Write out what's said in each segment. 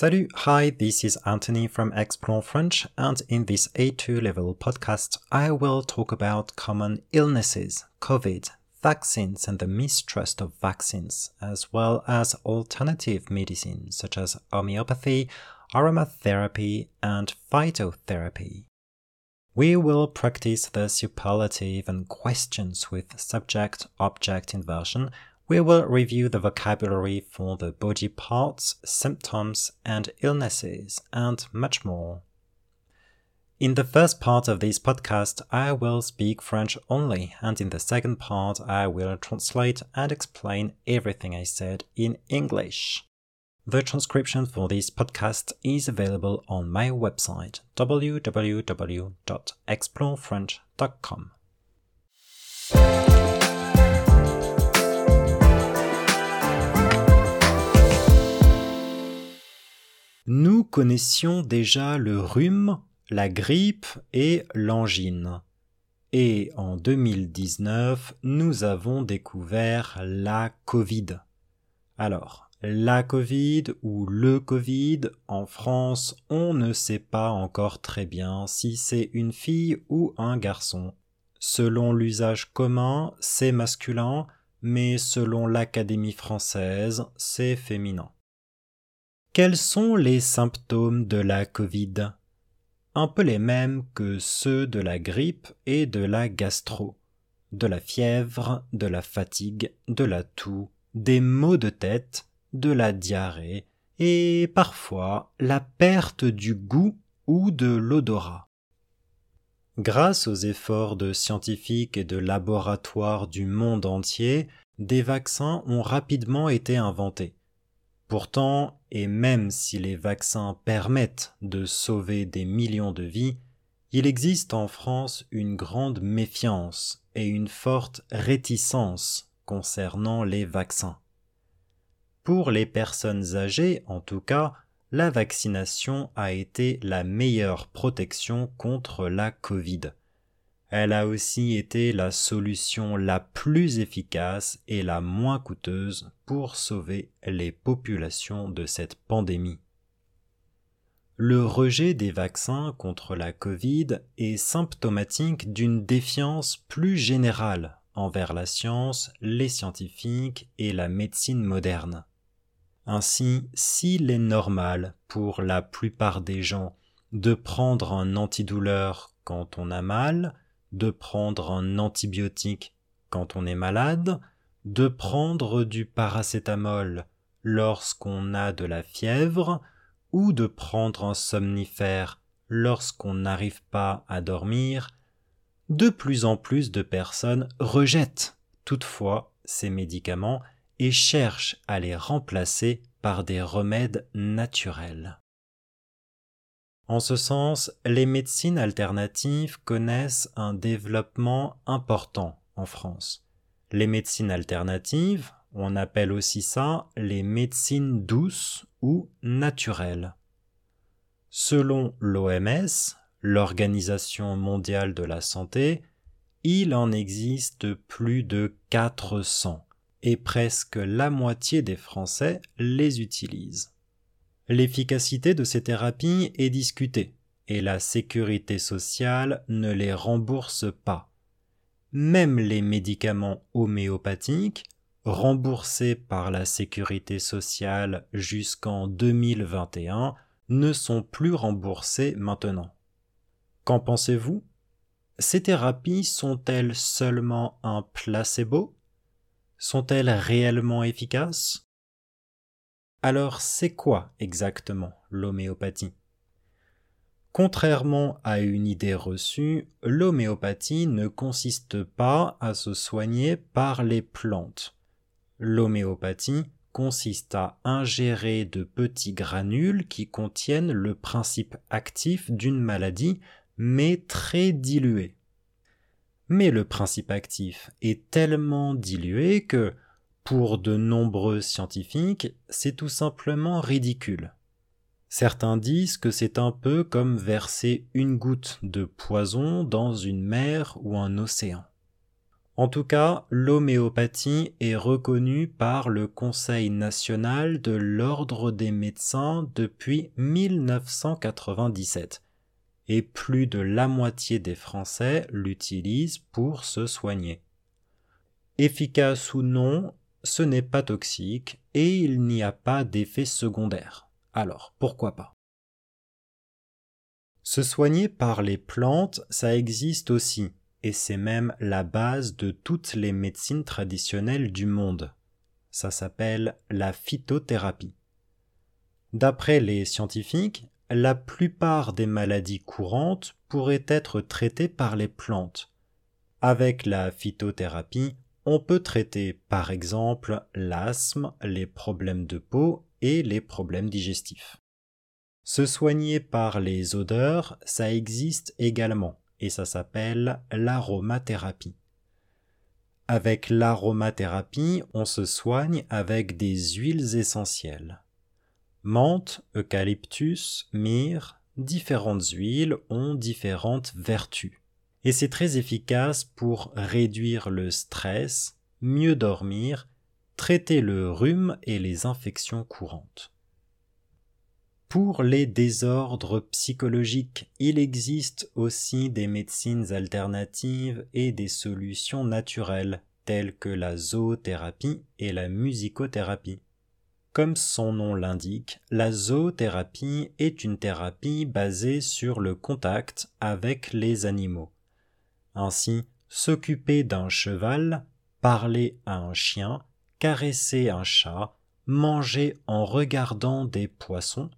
Salut, hi, this is Anthony from Explore French, and in this A2 level podcast, I will talk about common illnesses, COVID, vaccines and the mistrust of vaccines, as well as alternative medicines such as homeopathy, aromatherapy and phytotherapy. We will practice the superlative and questions with subject-object inversion. We will review the vocabulary for the body parts, symptoms, and illnesses, and much more. In the first part of this podcast, I will speak French only, and in the second part, I will translate and explain everything I said in English. The transcription for this podcast is available on my website, www.explorefrench.com. Nous connaissions déjà le rhume, la grippe et l'angine. Et en 2019, nous avons découvert la Covid. Alors, la Covid ou le Covid, en France, on ne sait pas encore très bien si c'est une fille ou un garçon. Selon l'usage commun, c'est masculin, mais selon l'Académie française, c'est féminin. Quels sont les symptômes de la Covid ? Un peu les mêmes que ceux de la grippe et de la gastro. De la fièvre, de la fatigue, de la toux, des maux de tête, de la diarrhée et parfois la perte du goût ou de l'odorat. Grâce aux efforts de scientifiques et de laboratoires du monde entier, des vaccins ont rapidement été inventés. Pourtant, et même si les vaccins permettent de sauver des millions de vies, il existe en France une grande méfiance et une forte réticence concernant les vaccins. Pour les personnes âgées, en tout cas, la vaccination a été la meilleure protection contre la Covid. Elle a aussi été la solution la plus efficace et la moins coûteuse pour sauver les populations de cette pandémie. Le rejet des vaccins contre la Covid est symptomatique d'une défiance plus générale envers la science, les scientifiques et la médecine moderne. Ainsi, s'il est normal pour la plupart des gens de prendre un antidouleur quand on a mal, de prendre un antibiotique quand on est malade, de prendre du paracétamol lorsqu'on a de la fièvre ou de prendre un somnifère lorsqu'on n'arrive pas à dormir, de plus en plus de personnes rejettent toutefois ces médicaments et cherchent à les remplacer par des remèdes naturels. En ce sens, les médecines alternatives connaissent un développement important en France. Les médecines alternatives, on appelle aussi ça les médecines douces ou naturelles. Selon l'OMS, l'Organisation mondiale de la santé, il en existe plus de 400 et presque la moitié des Français les utilisent. L'efficacité de ces thérapies est discutée et la sécurité sociale ne les rembourse pas. Même les médicaments homéopathiques, remboursés par la sécurité sociale jusqu'en 2021, ne sont plus remboursés maintenant. Qu'en pensez-vous ? Ces thérapies sont-elles seulement un placebo ? Sont-elles réellement efficaces ? Alors, c'est quoi exactement l'homéopathie ? Contrairement à une idée reçue, l'homéopathie ne consiste pas à se soigner par les plantes. L'homéopathie consiste à ingérer de petits granules qui contiennent le principe actif d'une maladie, mais très dilué. Mais le principe actif est tellement dilué que, pour de nombreux scientifiques, c'est tout simplement ridicule. Certains disent que c'est un peu comme verser une goutte de poison dans une mer ou un océan. En tout cas, l'homéopathie est reconnue par le Conseil national de l'Ordre des médecins depuis 1997, et plus de la moitié des Français l'utilisent pour se soigner. Efficace ou non, ce n'est pas toxique et il n'y a pas d'effet secondaire. Alors, pourquoi pas ? Se soigner par les plantes, ça existe aussi, et c'est même la base de toutes les médecines traditionnelles du monde. Ça s'appelle la phytotherapie. D'après les scientifiques, la plupart des maladies courantes pourraient être traitées par les plantes. Avec la phytothérapie, on peut traiter par exemple l'asthme, les problèmes de peau et les problèmes digestifs. Se soigner par les odeurs, ça existe également et ça s'appelle l'aromathérapie. Avec l'aromathérapie, on se soigne avec des huiles essentielles. Menthe, eucalyptus, myrrhe, différentes huiles ont différentes vertus. Et c'est très efficace pour réduire le stress, mieux dormir, traiter le rhume et les infections courantes. Pour les désordres psychologiques, il existe aussi des médecines alternatives et des solutions naturelles, telles que la zoothérapie et la musicothérapie. Comme son nom l'indique, la zoothérapie est une thérapie basée sur le contact avec les animaux. Ainsi, s'occuper d'un cheval, parler à un chien, caresser un chat, manger en regardant des poissons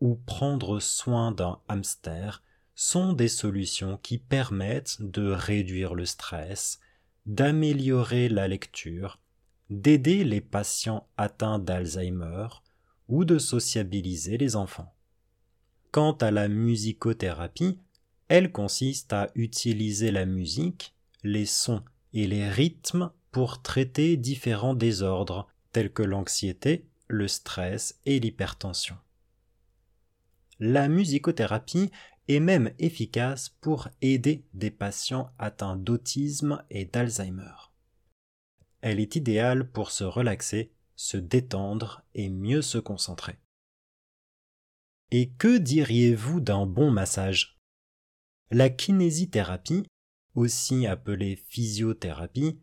ou prendre soin d'un hamster sont des solutions qui permettent de réduire le stress, d'améliorer la lecture, d'aider les patients atteints d'Alzheimer ou de sociabiliser les enfants. Quant à la musicothérapie, elle consiste à utiliser la musique, les sons et les rythmes pour traiter différents désordres tels que l'anxiété, le stress et l'hypertension. La musicothérapie est même efficace pour aider des patients atteints d'autisme et d'Alzheimer. Elle est idéale pour se relaxer, se détendre et mieux se concentrer. Et que diriez-vous d'un bon massage ? La kinésithérapie, aussi appelée physiothérapie,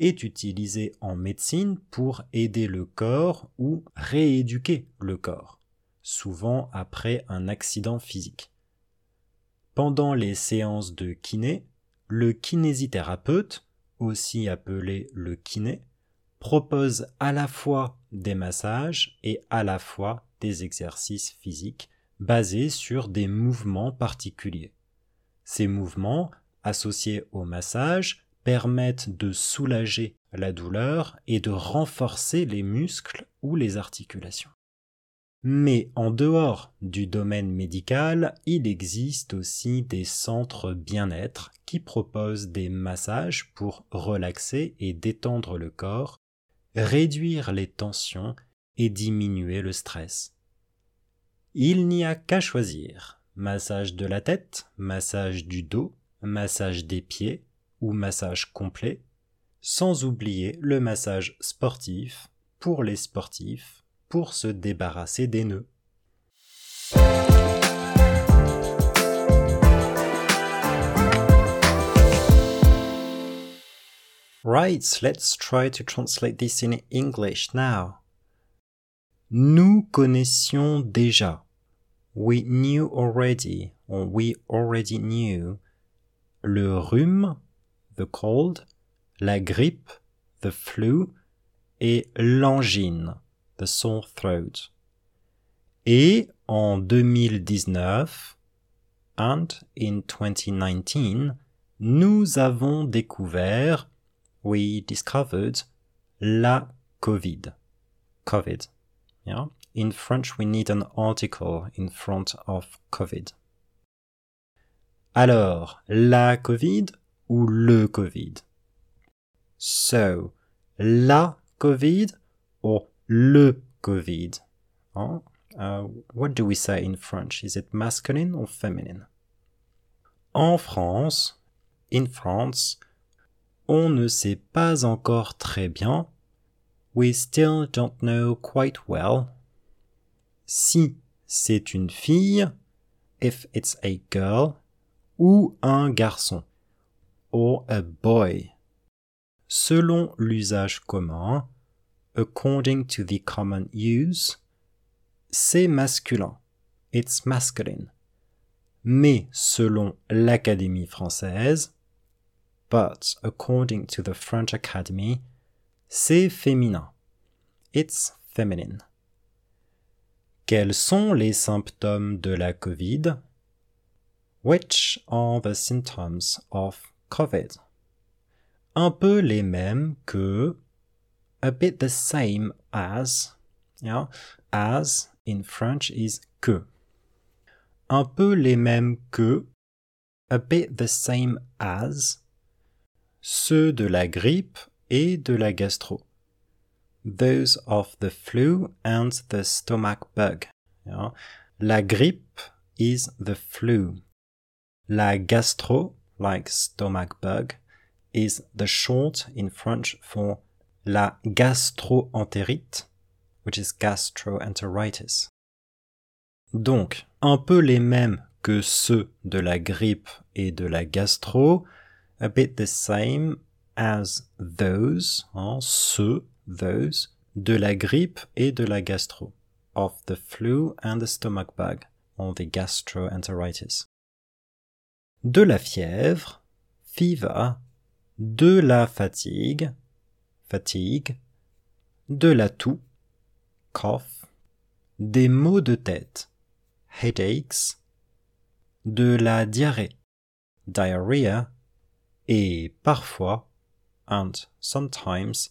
est utilisée en médecine pour aider le corps ou rééduquer le corps, souvent après un accident physique. Pendant les séances de kiné, le kinésithérapeute, aussi appelé le kiné, propose à la fois des massages et à la fois des exercices physiques basés sur des mouvements particuliers. Ces mouvements, associés au massage, permettent de soulager la douleur et de renforcer les muscles ou les articulations. Mais en dehors du domaine médical, il existe aussi des centres bien-être qui proposent des massages pour relaxer et détendre le corps, réduire les tensions et diminuer le stress. Il n'y a qu'à choisir. Massage de la tête, massage du dos, massage des pieds ou massage complet, sans oublier le massage sportif pour les sportifs pour se débarrasser des nœuds. Right, let's try to translate this in English now. Nous connaissions déjà. We knew already, or we already knew. Le rhume, the cold, la grippe, the flu, et l'angine, the sore throat. Et en 2019, and in 2019, nous avons découvert, we discovered, la COVID. COVID, yeah? In French, we need an article in front of COVID. Alors, la COVID ou le COVID? So, la COVID or le COVID? Oh, what do we say in French? Is it masculine or feminine? En France, On ne sait pas encore très bien. We still don't know quite well. Si c'est une fille, if it's a girl, ou un garçon, or a boy. Selon l'usage commun, according to the common use, c'est masculin, it's masculine. Mais selon l'Académie française, but according to the French Academy, c'est féminin, it's feminine. Quels sont les symptômes de la COVID? Which are the symptoms of COVID? Un peu les mêmes que, a bit the same as, yeah, as in French is que. Un peu les mêmes que, a bit the same as, ceux de la grippe et de la gastro. Those of the flu and the stomach bug. Yeah. La grippe is the flu. La gastro, like stomach bug, is the short in French for la gastroentérite, which is gastroenteritis. Donc, un peu les mêmes que ceux de la grippe et de la gastro, a bit the same as those, hein, ceux, those, de la grippe et de la gastro, of the flu and the stomach bug, or the gastroenteritis. De la fièvre, fever, de la fatigue, fatigue, de la toux, cough, des maux de tête, headaches, de la diarrhée, diarrhea, et parfois, and sometimes,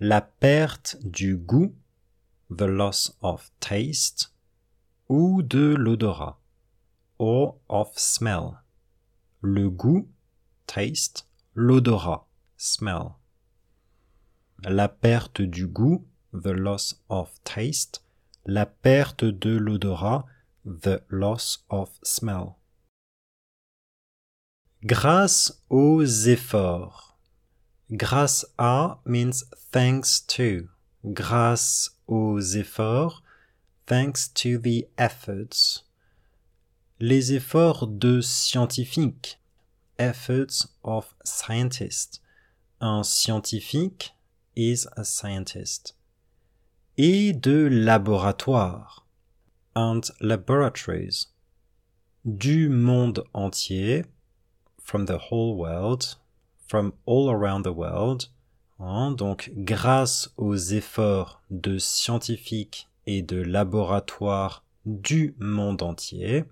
la perte du goût, the loss of taste, ou de l'odorat, or of smell. Le goût, taste, l'odorat, smell. La perte du goût, the loss of taste, la perte de l'odorat, the loss of smell. Grâce aux efforts. Grâce à means thanks to. Grâce aux efforts, thanks to the efforts. Les efforts de scientifiques. Efforts of scientists. Un scientifique is a scientist. Et de laboratoire. And laboratories. Du monde entier. From the whole world, from all around the world. Hein, donc, grâce aux efforts de scientifiques et de laboratoires du monde entier,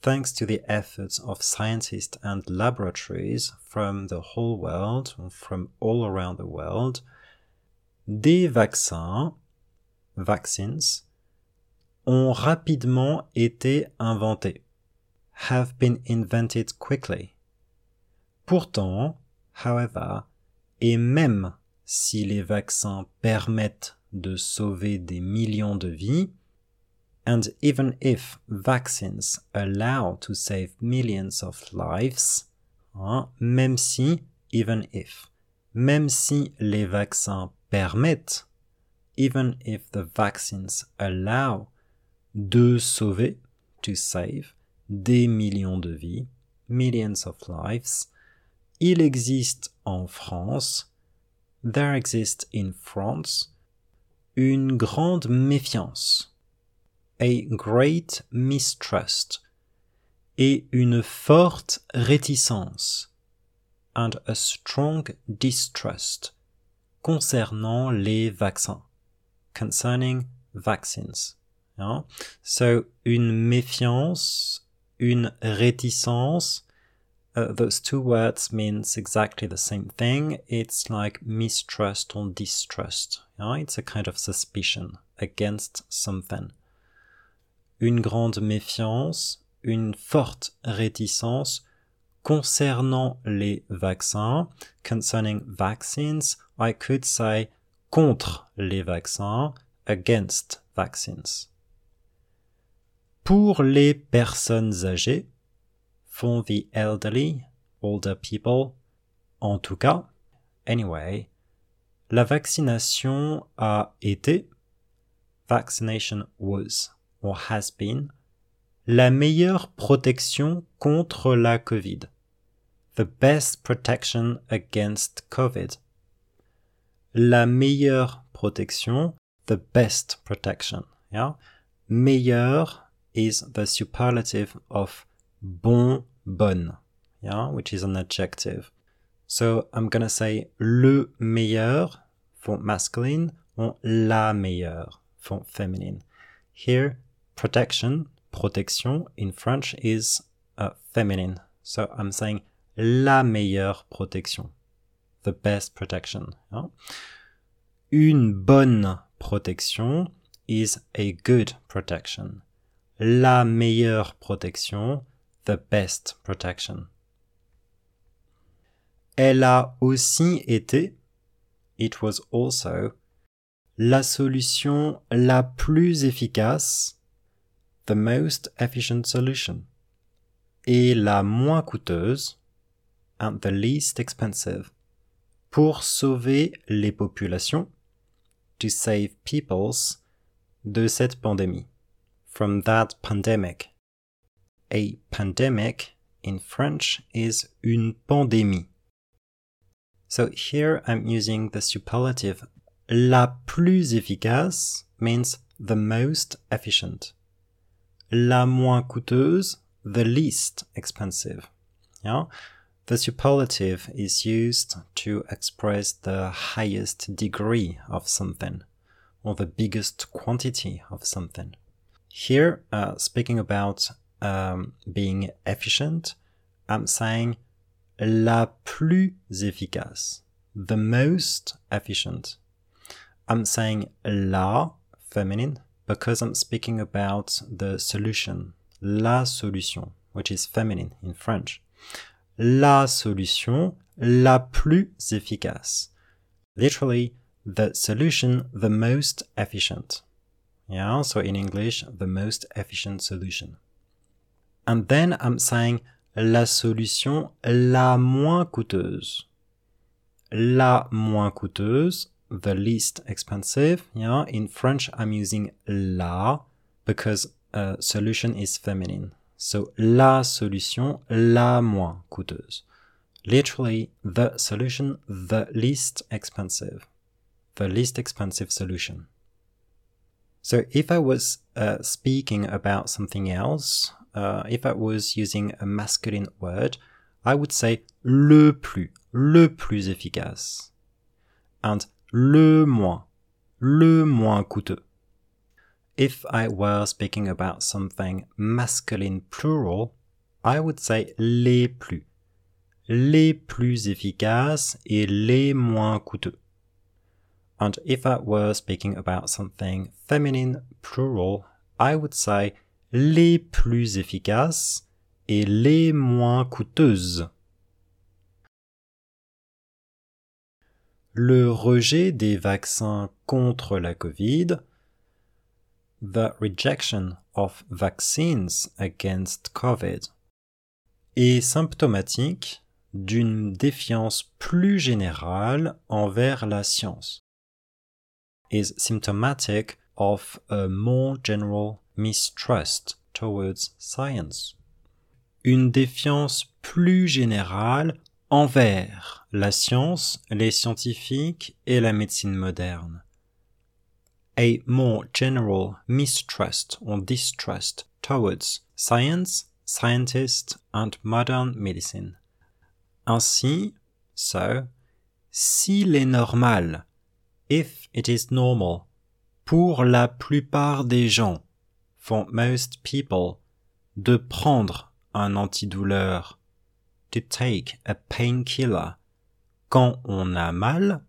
thanks to the efforts of scientists and laboratories from the whole world, from all around the world, des vaccins, vaccines, ont rapidement été inventés, have been invented quickly. Pourtant, however, et même si les vaccins permettent de sauver des millions de vies, and even if vaccines allow to save millions of lives, hein, même si, even if, même si les vaccins permettent, even if the vaccines allow de sauver, to save, des millions de vies, millions of lives, il existe en France, there exists in France, une grande méfiance, a great mistrust, et une forte réticence, and a strong distrust, concernant les vaccins, concerning vaccines. Yeah? So, une méfiance, une réticence, those two words means exactly the same thing. It's like mistrust or distrust. Yeah? It's a kind of suspicion against something. Une grande méfiance, une forte réticence concernant les vaccins. Concerning vaccines, I could say contre les vaccins, against vaccines. Pour les personnes âgées, for the elderly, older people, En tout cas, anyway, la vaccination a été, vaccination was or has been, la meilleure protection contre la Covid. The best protection against COVID. La meilleure protection, the best protection. Yeah? Meilleur is the superlative of bon, bonne, yeah? Which is an adjective. So I'm gonna say le meilleur for masculine or la meilleure for feminine. Here, protection in French is feminine. So I'm saying la meilleure protection, the best protection. Yeah? Une bonne protection is a good protection. La meilleure protection, the best protection. Elle a aussi été, it was also, la solution la plus efficace, the most efficient solution, et la moins coûteuse, and the least expensive, pour sauver les populations, to save peoples, de cette pandémie, from that pandemic. A pandemic in French is une pandémie. So here I'm using the superlative. La plus efficace means the most efficient. La moins coûteuse, the least expensive. Yeah? The superlative is used to express the highest degree of something or the biggest quantity of something. Here, speaking about being efficient, I'm saying la plus efficace, the most efficient. I'm saying la, feminine, because I'm speaking about the solution, la solution, which is feminine in French. La solution la plus efficace. Literally, the solution the most efficient. Yeah, so in English, the most efficient solution. And then I'm saying la solution la moins coûteuse. La moins coûteuse, the least expensive. Yeah, in French, I'm using la because solution is feminine. So la solution la moins coûteuse. Literally, the solution the least expensive. The least expensive solution. So if I was speaking about something else, if I was using a masculine word, I would say le plus efficace, and le moins coûteux. If I were speaking about something masculine plural, I would say les plus efficaces et les moins coûteux. And if I were speaking about something feminine plural, I would say les plus efficaces et les moins coûteuses. Le rejet des vaccins contre la Covid, the rejection of vaccines against COVID, est symptomatique d'une défiance plus générale envers la science. Is symptomatic of a more general mistrust towards science. Une défiance plus générale envers la science, les scientifiques et la médecine moderne. A more general mistrust or distrust towards science, scientists and modern medicine. Ainsi, so, s'il est normal, if it is normal, pour la plupart des gens, for most people, de prendre un antidouleur, to take a painkiller, quand on a mal,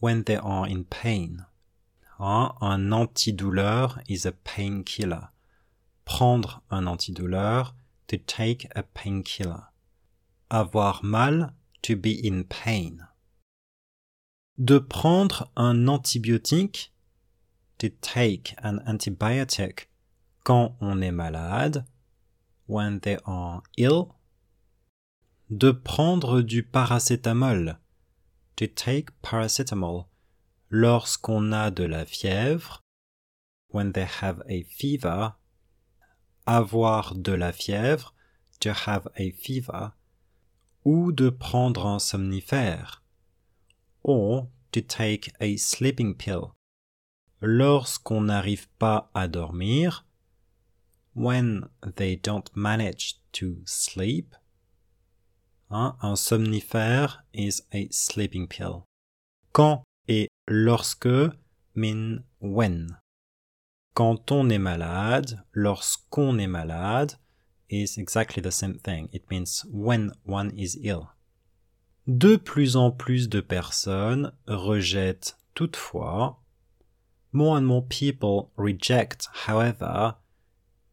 when they are in pain. Un antidouleur is a painkiller. Prendre un antidouleur, to take a painkiller. Avoir mal, to be in pain. De prendre un antibiotique, to take an antibiotic, quand on est malade, when they are ill. de prendre du paracétamol, to take paracetamol, lorsqu'on a de la fièvre, when they have a fever, avoir de la fièvre, to have a fever, ou de prendre un somnifère, or to take a sleeping pill, lorsqu'on n'arrive pas à dormir, when they don't manage to sleep. Un somnifère is a sleeping pill. Quand et lorsque mean when. Quand on est malade, lorsqu'on est malade is exactly the same thing. It means when one is ill. De plus en plus de personnes rejettent toutefois, more and more people reject, however,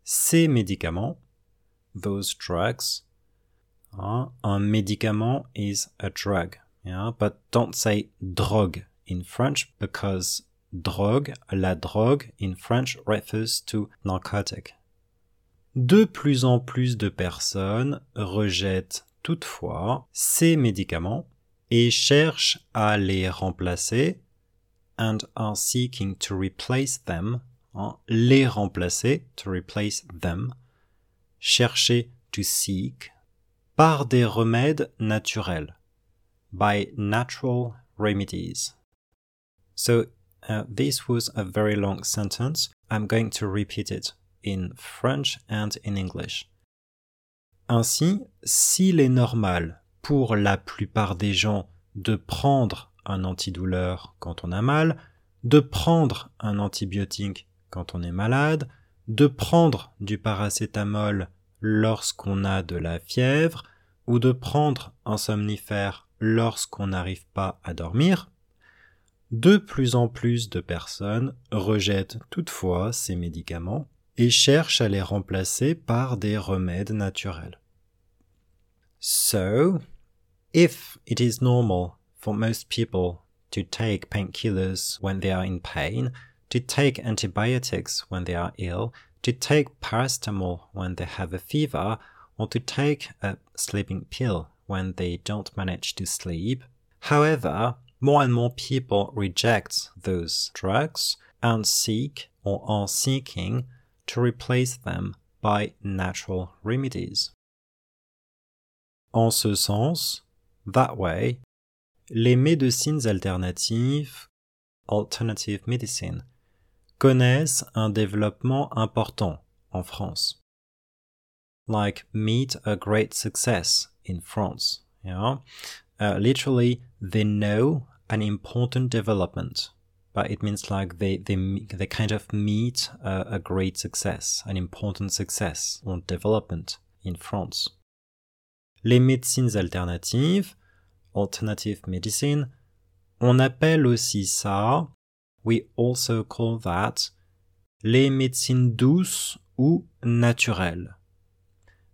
ces médicaments, those drugs. Un médicament is a drug, yeah? But don't say drogue in French because drogue, la drogue in French refers to narcotic. De plus en plus de personnes rejettent toutefois ces médicaments et cherchent à les remplacer and are seeking to replace them, hein? Les remplacer, to replace them, chercher to seek, par des remèdes naturels, by natural remedies. So this was a very long sentence. I'm going to repeat it in French and in English. Ainsi, s'il est normal pour la plupart des gens de prendre un antidouleur quand on a mal, de prendre un antibiotique quand on est malade, de prendre du paracétamol lorsqu'on a de la fièvre, ou de prendre un somnifère lorsqu'on n'arrive pas à dormir, de plus en plus de personnes rejettent toutefois ces médicaments et cherchent à les remplacer par des remèdes naturels. So, if it is normal for most people to take painkillers when they are in pain, to take antibiotics when they are ill, to take paracetamol when they have a fever, or to take a sleeping pill when they don't manage to sleep. However, more and more people reject those drugs and seek or are seeking to replace them by natural remedies. En ce sens, that way, les médecines alternatives, alternative medicine, connaissent un développement important en France. Like meet a great success in France. Yeah? Literally, they know an important development, but it means like they kind of meet a great success, an important success or development in France. Les médecines alternatives, alternative medicine, on appelle aussi ça. We also call that les médecines douces ou naturelles,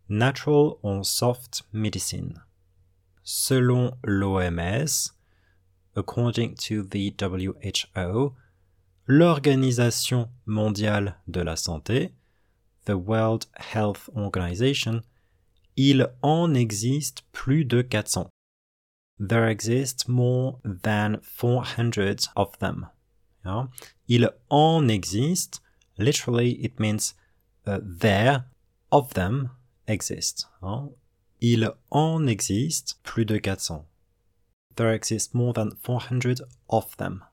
natural or soft medicine. Selon l'OMS, according to the WHO, l'Organisation mondiale de la santé, the World Health Organization, il en existe plus de 400. There exist more than 400 of them. Il en existe, literally it means there, of them, exist. Il en existe plus de 400. There exist more than 400 of them.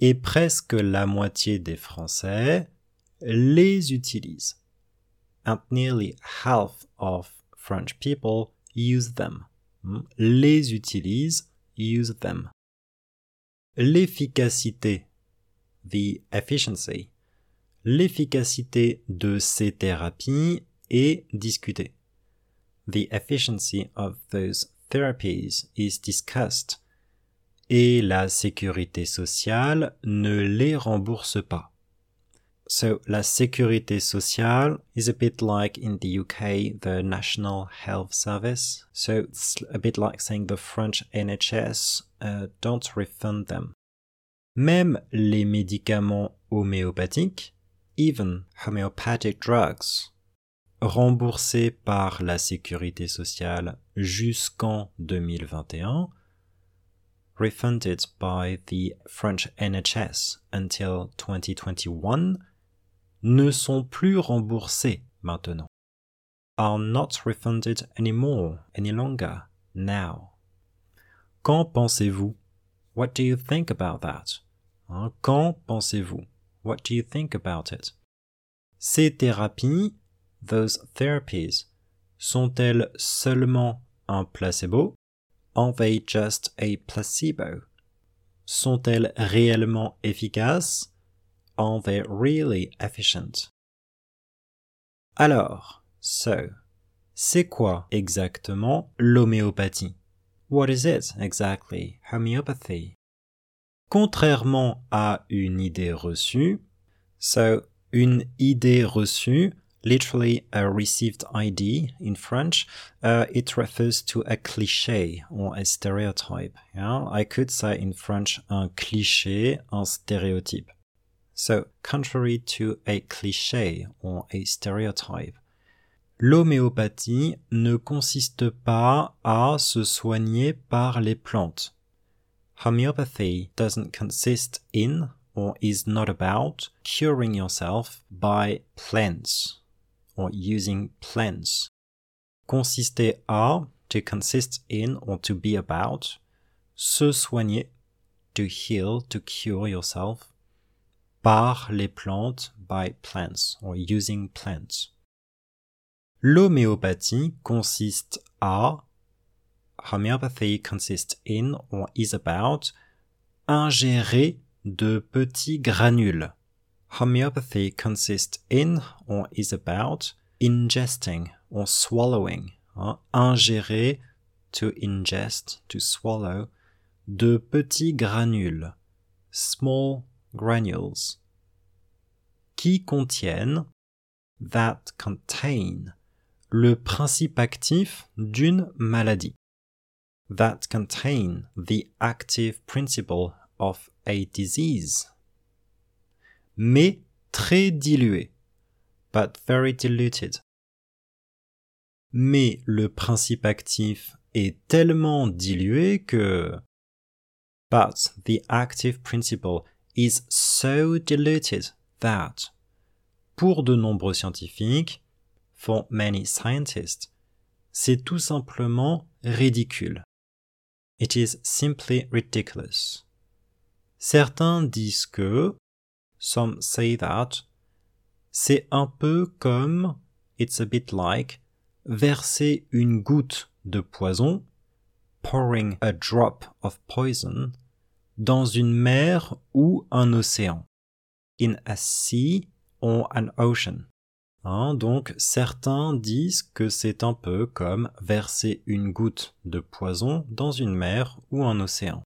Et presque la moitié des Français les utilisent. And nearly half of French people use them. Les utilisent, use them. L'efficacité, the efficiency, l'efficacité de ces thérapies est discutée. The efficiency of those therapies is discussed. Et la sécurité sociale ne les rembourse pas. So, la sécurité sociale is a bit like in the UK, the National Health Service. So, it's a bit like saying the French NHS don't refund them. Même les médicaments homéopathiques, even homeopathic drugs, remboursé par la Sécurité sociale jusqu'en 2021, refunded by the French NHS until 2021, ne sont plus remboursés maintenant, are not refunded anymore, any longer, now. Qu'en pensez-vous? What do you think about that? Hein, qu'en pensez-vous? What do you think about it? Ces thérapies, those therapies, sont-elles seulement un placebo? Are they just a placebo? Sont-elles réellement efficaces? Are they really efficient? Alors, c'est quoi exactement l'homéopathie? What is it exactly, homeopathy? Contrairement à une idée reçue, une idée reçue, literally a received idea in French, it refers to a cliché or a stereotype. Yeah? I could say in French un cliché, un stéréotype. So, contrary to a cliché or a stereotype. L'homéopathie ne consiste pas à se soigner par les plantes. Homeopathy doesn't consist in or is not about curing yourself by plants or using plants. Consister à, to consist in or to be about, se soigner, to heal, to cure yourself, par les plantes, by plants or using plants. L'homéopathie consiste à, homeopathy consists in or is about, ingérer de petits granules. Homeopathy consists in or is about ingesting or swallowing. Hein? Ingérer, to ingest, to swallow, de petits granules, small granules, qui contiennent, that contain, le principe actif d'une maladie. That contain the active principle of a disease. Mais très dilué. But very diluted. Mais le principe actif est tellement dilué que... But the active principle is so diluted that... Pour de nombreux scientifiques, for many scientists, c'est tout simplement ridicule. It is simply ridiculous. Certains disent que, some say that, c'est un peu comme, it's a bit like, verser une goutte de poison, pouring a drop of poison, dans une mer ou un océan. In a sea or an ocean. Hein, donc certains disent que c'est un peu comme verser une goutte de poison dans une mer ou un océan.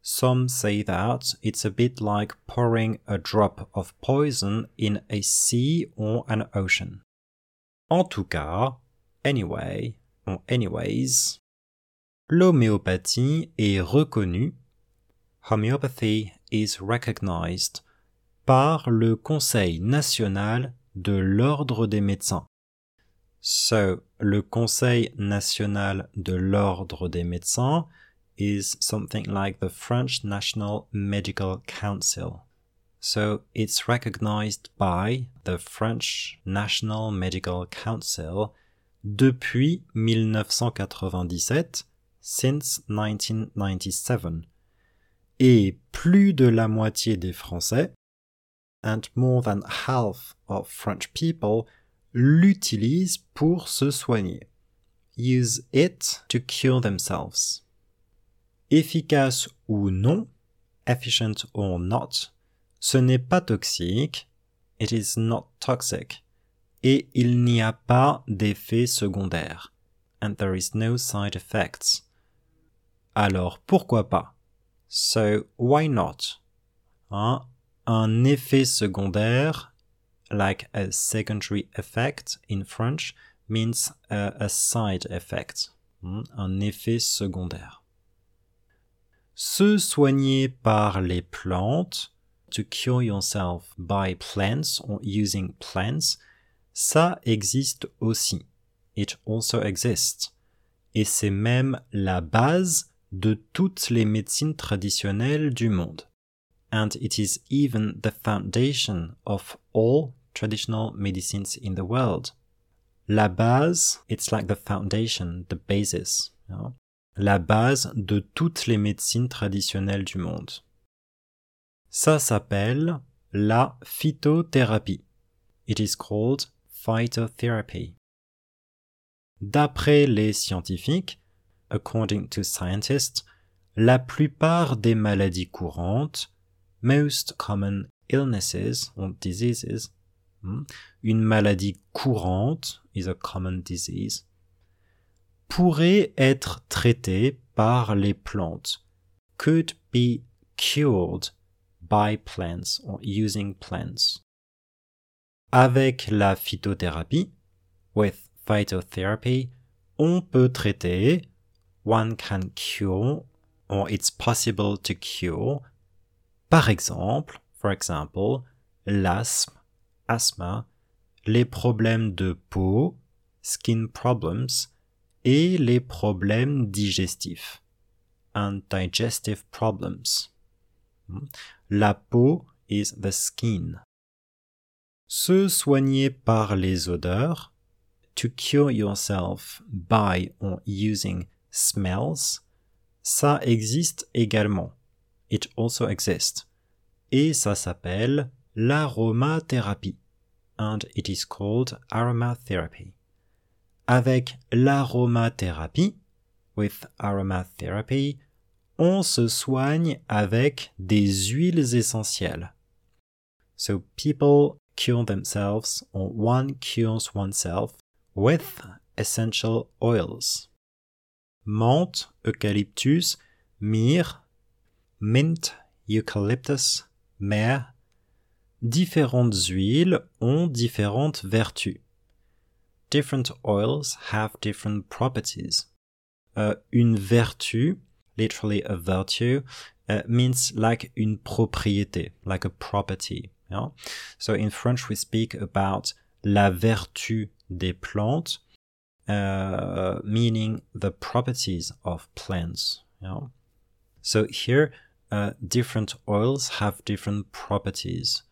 Some say that it's a bit like pouring a drop of poison in a sea or an ocean. En tout cas, anyway, or anyways, l'homéopathie est reconnue, homeopathy is recognized, par le Conseil national de l'Ordre des médecins. So, le Conseil national de l'Ordre des médecins is something like the French National Medical Council. So, it's recognized by the French National Medical Council depuis 1997, since 1997. Et plus de la moitié des Français, and more than half of French people, l'utilisent pour se soigner. Use it to cure themselves. Efficace ou non, efficient or not, ce n'est pas toxique, it is not toxic, et il n'y a pas d'effet secondaire, and there is no side effects. Alors pourquoi pas? So why not? Hein? Un effet secondaire, like a secondary effect in French, means a side effect. Un effet secondaire. Se soigner par les plantes, to cure yourself by plants or using plants, Ça existe aussi. It also exists. Et c'est même la base de toutes les médecines traditionnelles du monde. And it is even the foundation of all traditional medicines in the world. La base, it's like the foundation, the basis. You know? La base de toutes les médecines traditionnelles du monde. Ça s'appelle la phytothérapie. It is called phytotherapy. D'après les scientifiques, according to scientists, la plupart des maladies courantes, most common illnesses or diseases, une maladie courante is a common disease, pourrait être traitée par les plantes, could be cured by plants or using plants. Avec la phytothérapie, with phytotherapy, on peut traiter, one can cure, or it's possible to cure, par exemple, for example, l'asthme, asthma, les problèmes de peau, skin problems, et les problèmes digestifs, and digestive problems. La peau is the skin. Se soigner par les odeurs, to cure yourself by or using smells, ça existe également. It also exists. Et ça s'appelle l'aromatherapie. And it is called aromatherapy. Avec l'aromatherapie, with aromatherapy, on se soigne avec des huiles essentielles. So people cure themselves, or one cures oneself, with essential oils. Menthe, eucalyptus, myrrhe, mint, eucalyptus, myrrhe. Différentes huiles ont différentes vertus. Different oils have different properties. Une vertu, literally a virtue, means like une propriété, like a property. You know? So in French we speak about la vertu des plantes, meaning the properties of plants. You know? So here, different oils have different properties.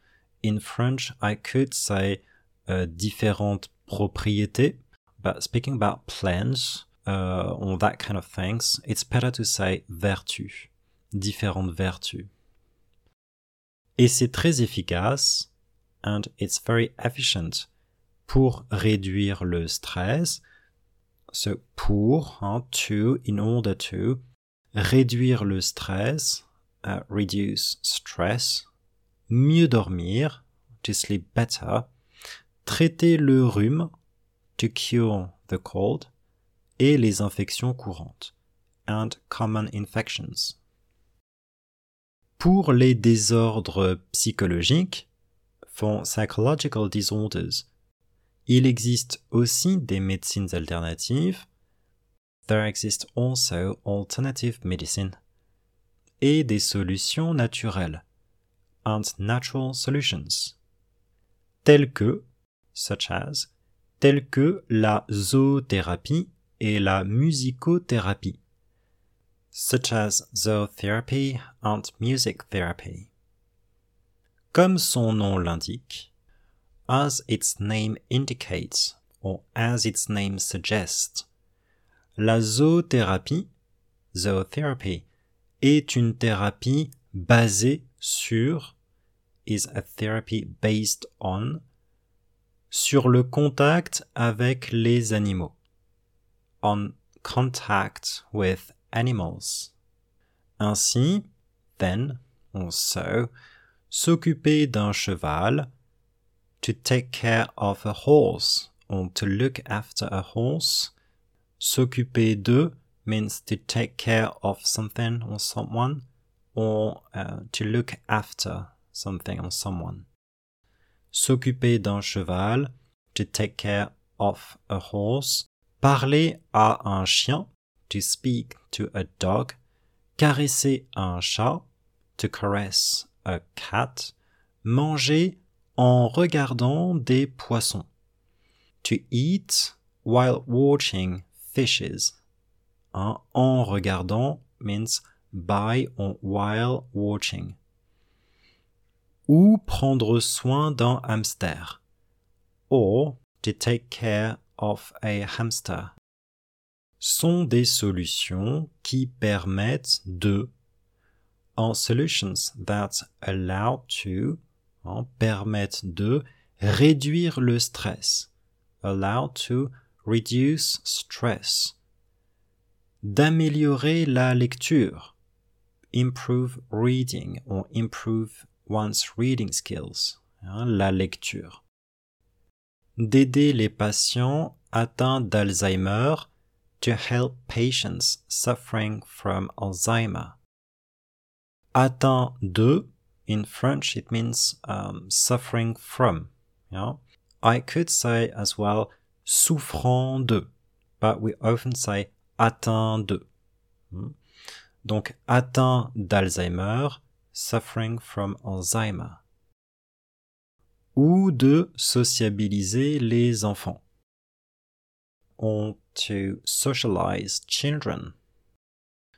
In French, I could say différentes propriétés, but speaking about plants or that kind of things, it's better to say vertu, différentes vertus. Et c'est très efficace, and it's very efficient, pour réduire le stress, so pour, hein, to, in order to, réduire le stress, reduce stress, mieux dormir, to sleep better, traiter le rhume, to cure the cold, et les infections courantes, and common infections. Pour les désordres psychologiques, for psychological disorders, il existe aussi des médecines alternatives. There exists also alternative medicine. Et des solutions naturelles. And natural solutions. Telles que la zoothérapie et la musicothérapie. Such as zootherapy and music therapy. Comme son nom l'indique, as its name indicates, or as its name suggests, la zoothérapie, est une thérapie basée sur, is a therapy based on, sur le contact avec les animaux, on contact with animals. Ainsi, then, or so, s'occuper d'un cheval, to take care of a horse, or to look after a horse. S'occuper de means to take care of something or someone, or to look after something or someone. S'occuper d'un cheval, to take care of a horse. Parler à un chien, to speak to a dog. Caresser un chat, to caress a cat. Manger en regardant des poissons, to eat while watching fishes. Hein, en regardant means by or while watching. Ou prendre soin d'un hamster. Or to take care of a hamster. Sont des solutions qui permettent de, are solutions that allow to, hein, permettent de réduire le stress, allow to reduce stress, d'améliorer la lecture, improve reading or improve one's reading skills, hein, la lecture, d'aider les patients atteints d'Alzheimer, to help patients suffering from Alzheimer. Atteint de, in French it means suffering from. You know? I could say as well souffrant de, but we often say atteint de. Donc atteint d'Alzheimer, suffering from Alzheimer. Ou de sociabiliser les enfants. Or to socialize children.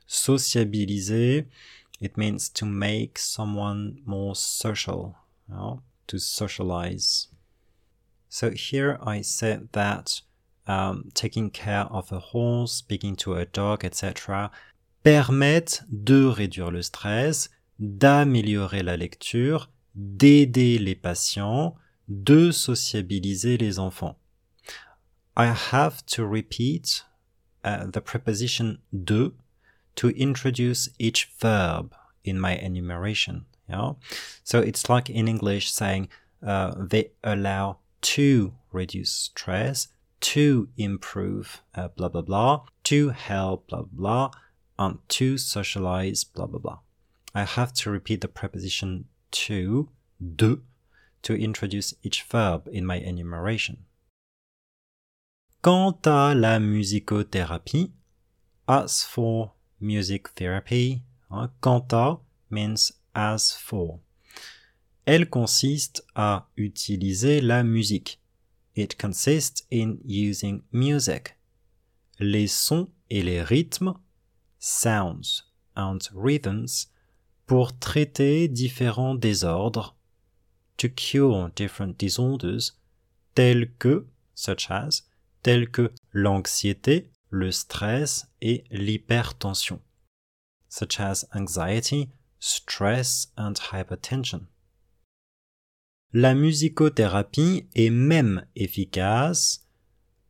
Sociabiliser, it means to make someone more social, you know, to socialize. So here I said that taking care of a horse, speaking to a dog, etc. permettent de réduire le stress, d'améliorer la lecture, d'aider les patients, de sociabiliser les enfants. I have to repeat the preposition de to introduce each verb in my enumeration. You know? So it's like in English saying they allow to reduce stress, to improve blah blah blah, to help blah blah, and to socialize blah blah blah. I have to repeat the preposition to, de, to introduce each verb in my enumeration. Quant à la musicothérapie, as for music therapy, hein, quant à means as for. Elle consiste à utiliser la musique. It consists in using music. Les sons et les rythmes, sounds and rhythms, pour traiter différents désordres, to cure different disorders, tels que, such as, tels que l'anxiété, le stress et l'hypertension, such as anxiety, stress and hypertension. La musicothérapie est même efficace.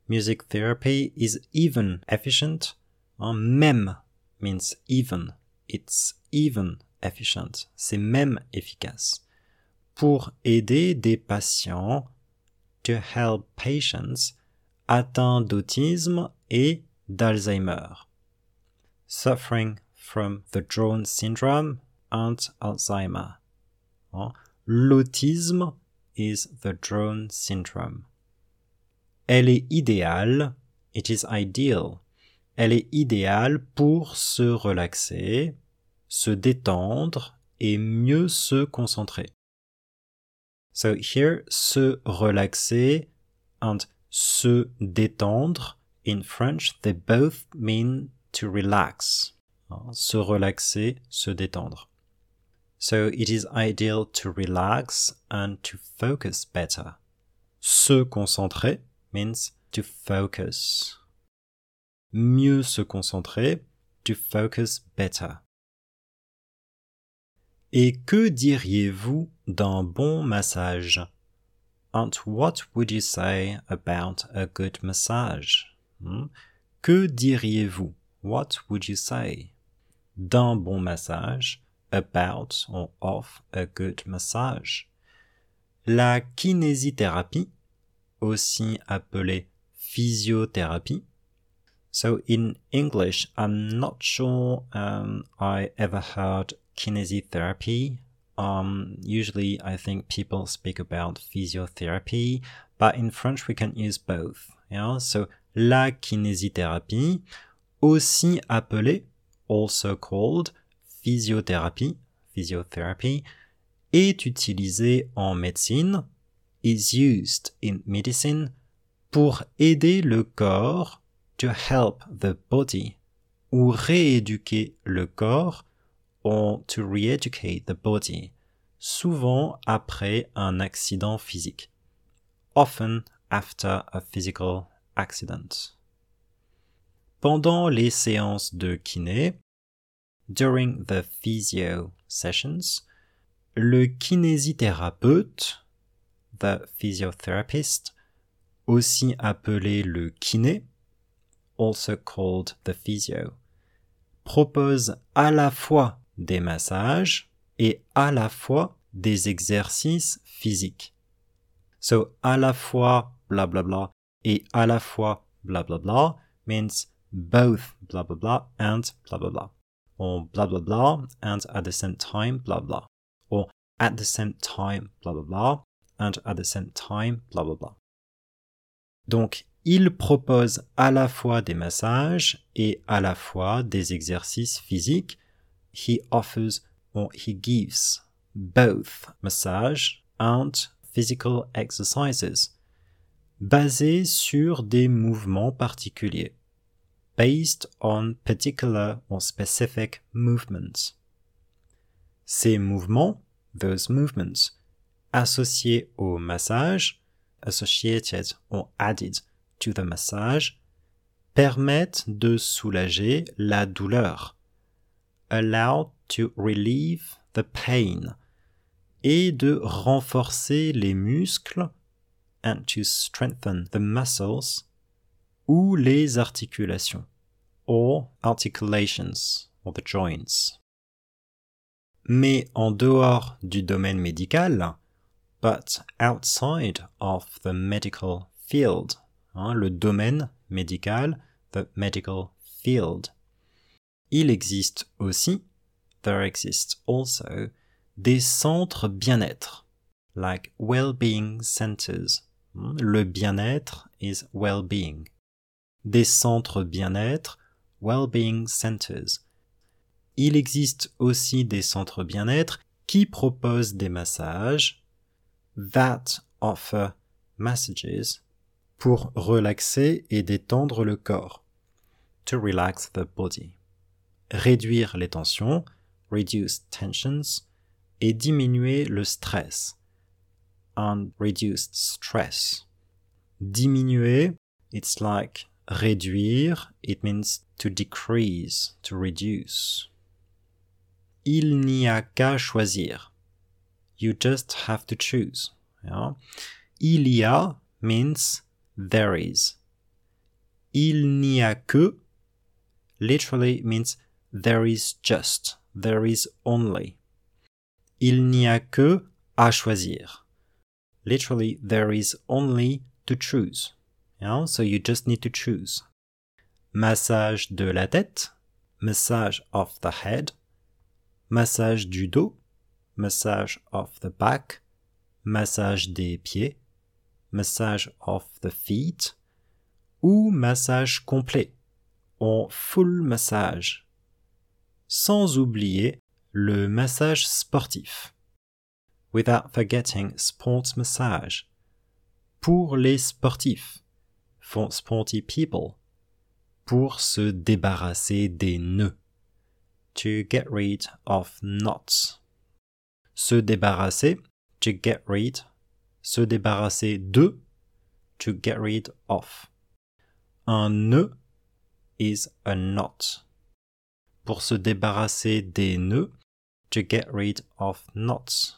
Music therapy is even efficient. Même means even. It's even efficient. C'est même efficace. Pour aider des patients, to help patients, atteints d'autisme et d'Alzheimer. Suffering from the Drawn syndrome and Alzheimer. L'autisme is the Drawn syndrome. Elle est idéale, it is ideal. Elle est idéale pour se relaxer, se détendre et mieux se concentrer. So here, se relaxer and se détendre, in French, they both mean to relax. Se relaxer, se détendre. So it is ideal to relax and to focus better. Se concentrer means to focus. Mieux se concentrer, to focus better. Et que diriez-vous d'un bon massage? And what would you say about a good massage? Hmm? Que diriez-vous? What would you say? D'un bon massage, about or of a good massage. La kinésithérapie, aussi appelée physiothérapie. So in English, I'm not sure I ever heard kinésithérapie. Usually I think people speak about physiotherapy, but in French we can use both. Yeah? So, la kinésithérapie, aussi appelée, also called, physiotherapy, est utilisée en médecine, is used in medicine, pour aider le corps, to help the body, ou rééduquer le corps, or to re-educate the body, souvent après un accident physique, often after a physical accident. Pendant les séances de kiné, during the physio sessions, le kinésithérapeute, the physiotherapist, aussi appelé le kiné, also called the physio, propose à la fois des massages et à la fois des exercices physiques. So, à la fois bla bla bla et à la fois bla bla bla means both bla bla bla and bla bla bla, or bla bla bla and at the same time bla bla, or at the same time bla bla bla and at the same time bla bla bla. Donc, il propose à la fois des massages et à la fois des exercices physiques. He offers or he gives both massage and physical exercises, basés sur des mouvements particuliers, based on particular or specific movements. Ces mouvements, those movements, associés au massage, associated or added to the massage, permettent de soulager la douleur, allowed to relieve the pain, et de renforcer les muscles, and to strengthen the muscles, ou les articulations, or articulations, or the joints. Mais en dehors du domaine médical, but outside of the medical field, le domaine médical, the medical field. Il existe aussi, there exists also, des centres bien-être, like well-being centers. Le bien-être is well-being. Des centres bien-être, well-being centers. Il existe aussi des centres bien-être qui proposent des massages, that offer massages, pour relaxer et détendre le corps, to relax the body, réduire les tensions, reduce tensions, et diminuer le stress, and reduce stress. Diminuer, it's like réduire, it means to decrease, to reduce. Il n'y a qu'à choisir. You just have to choose. Yeah? Il y a means there is. Il n'y a que literally means there is just, there is only. Il n'y a que à choisir. Literally, there is only to choose. Yeah? So you just need to choose. Massage de la tête, massage of the head. Massage du dos, massage of the back. Massage des pieds, massage of the feet, ou massage complet, en full massage, sans oublier le massage sportif, without forgetting sports massage, pour les sportifs, for sporty people, pour se débarrasser des nœuds, to get rid of knots. Se débarrasser, to get rid. Se débarrasser de, to get rid of. Un nœud is a knot. Pour se débarrasser des nœuds, to get rid of knots.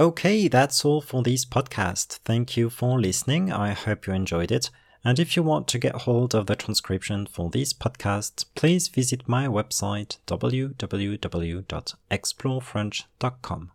Okay, that's all for this podcast. Thank you for listening. I hope you enjoyed it. And if you want to get hold of the transcription for this podcast, please visit my website www.explorefrench.com.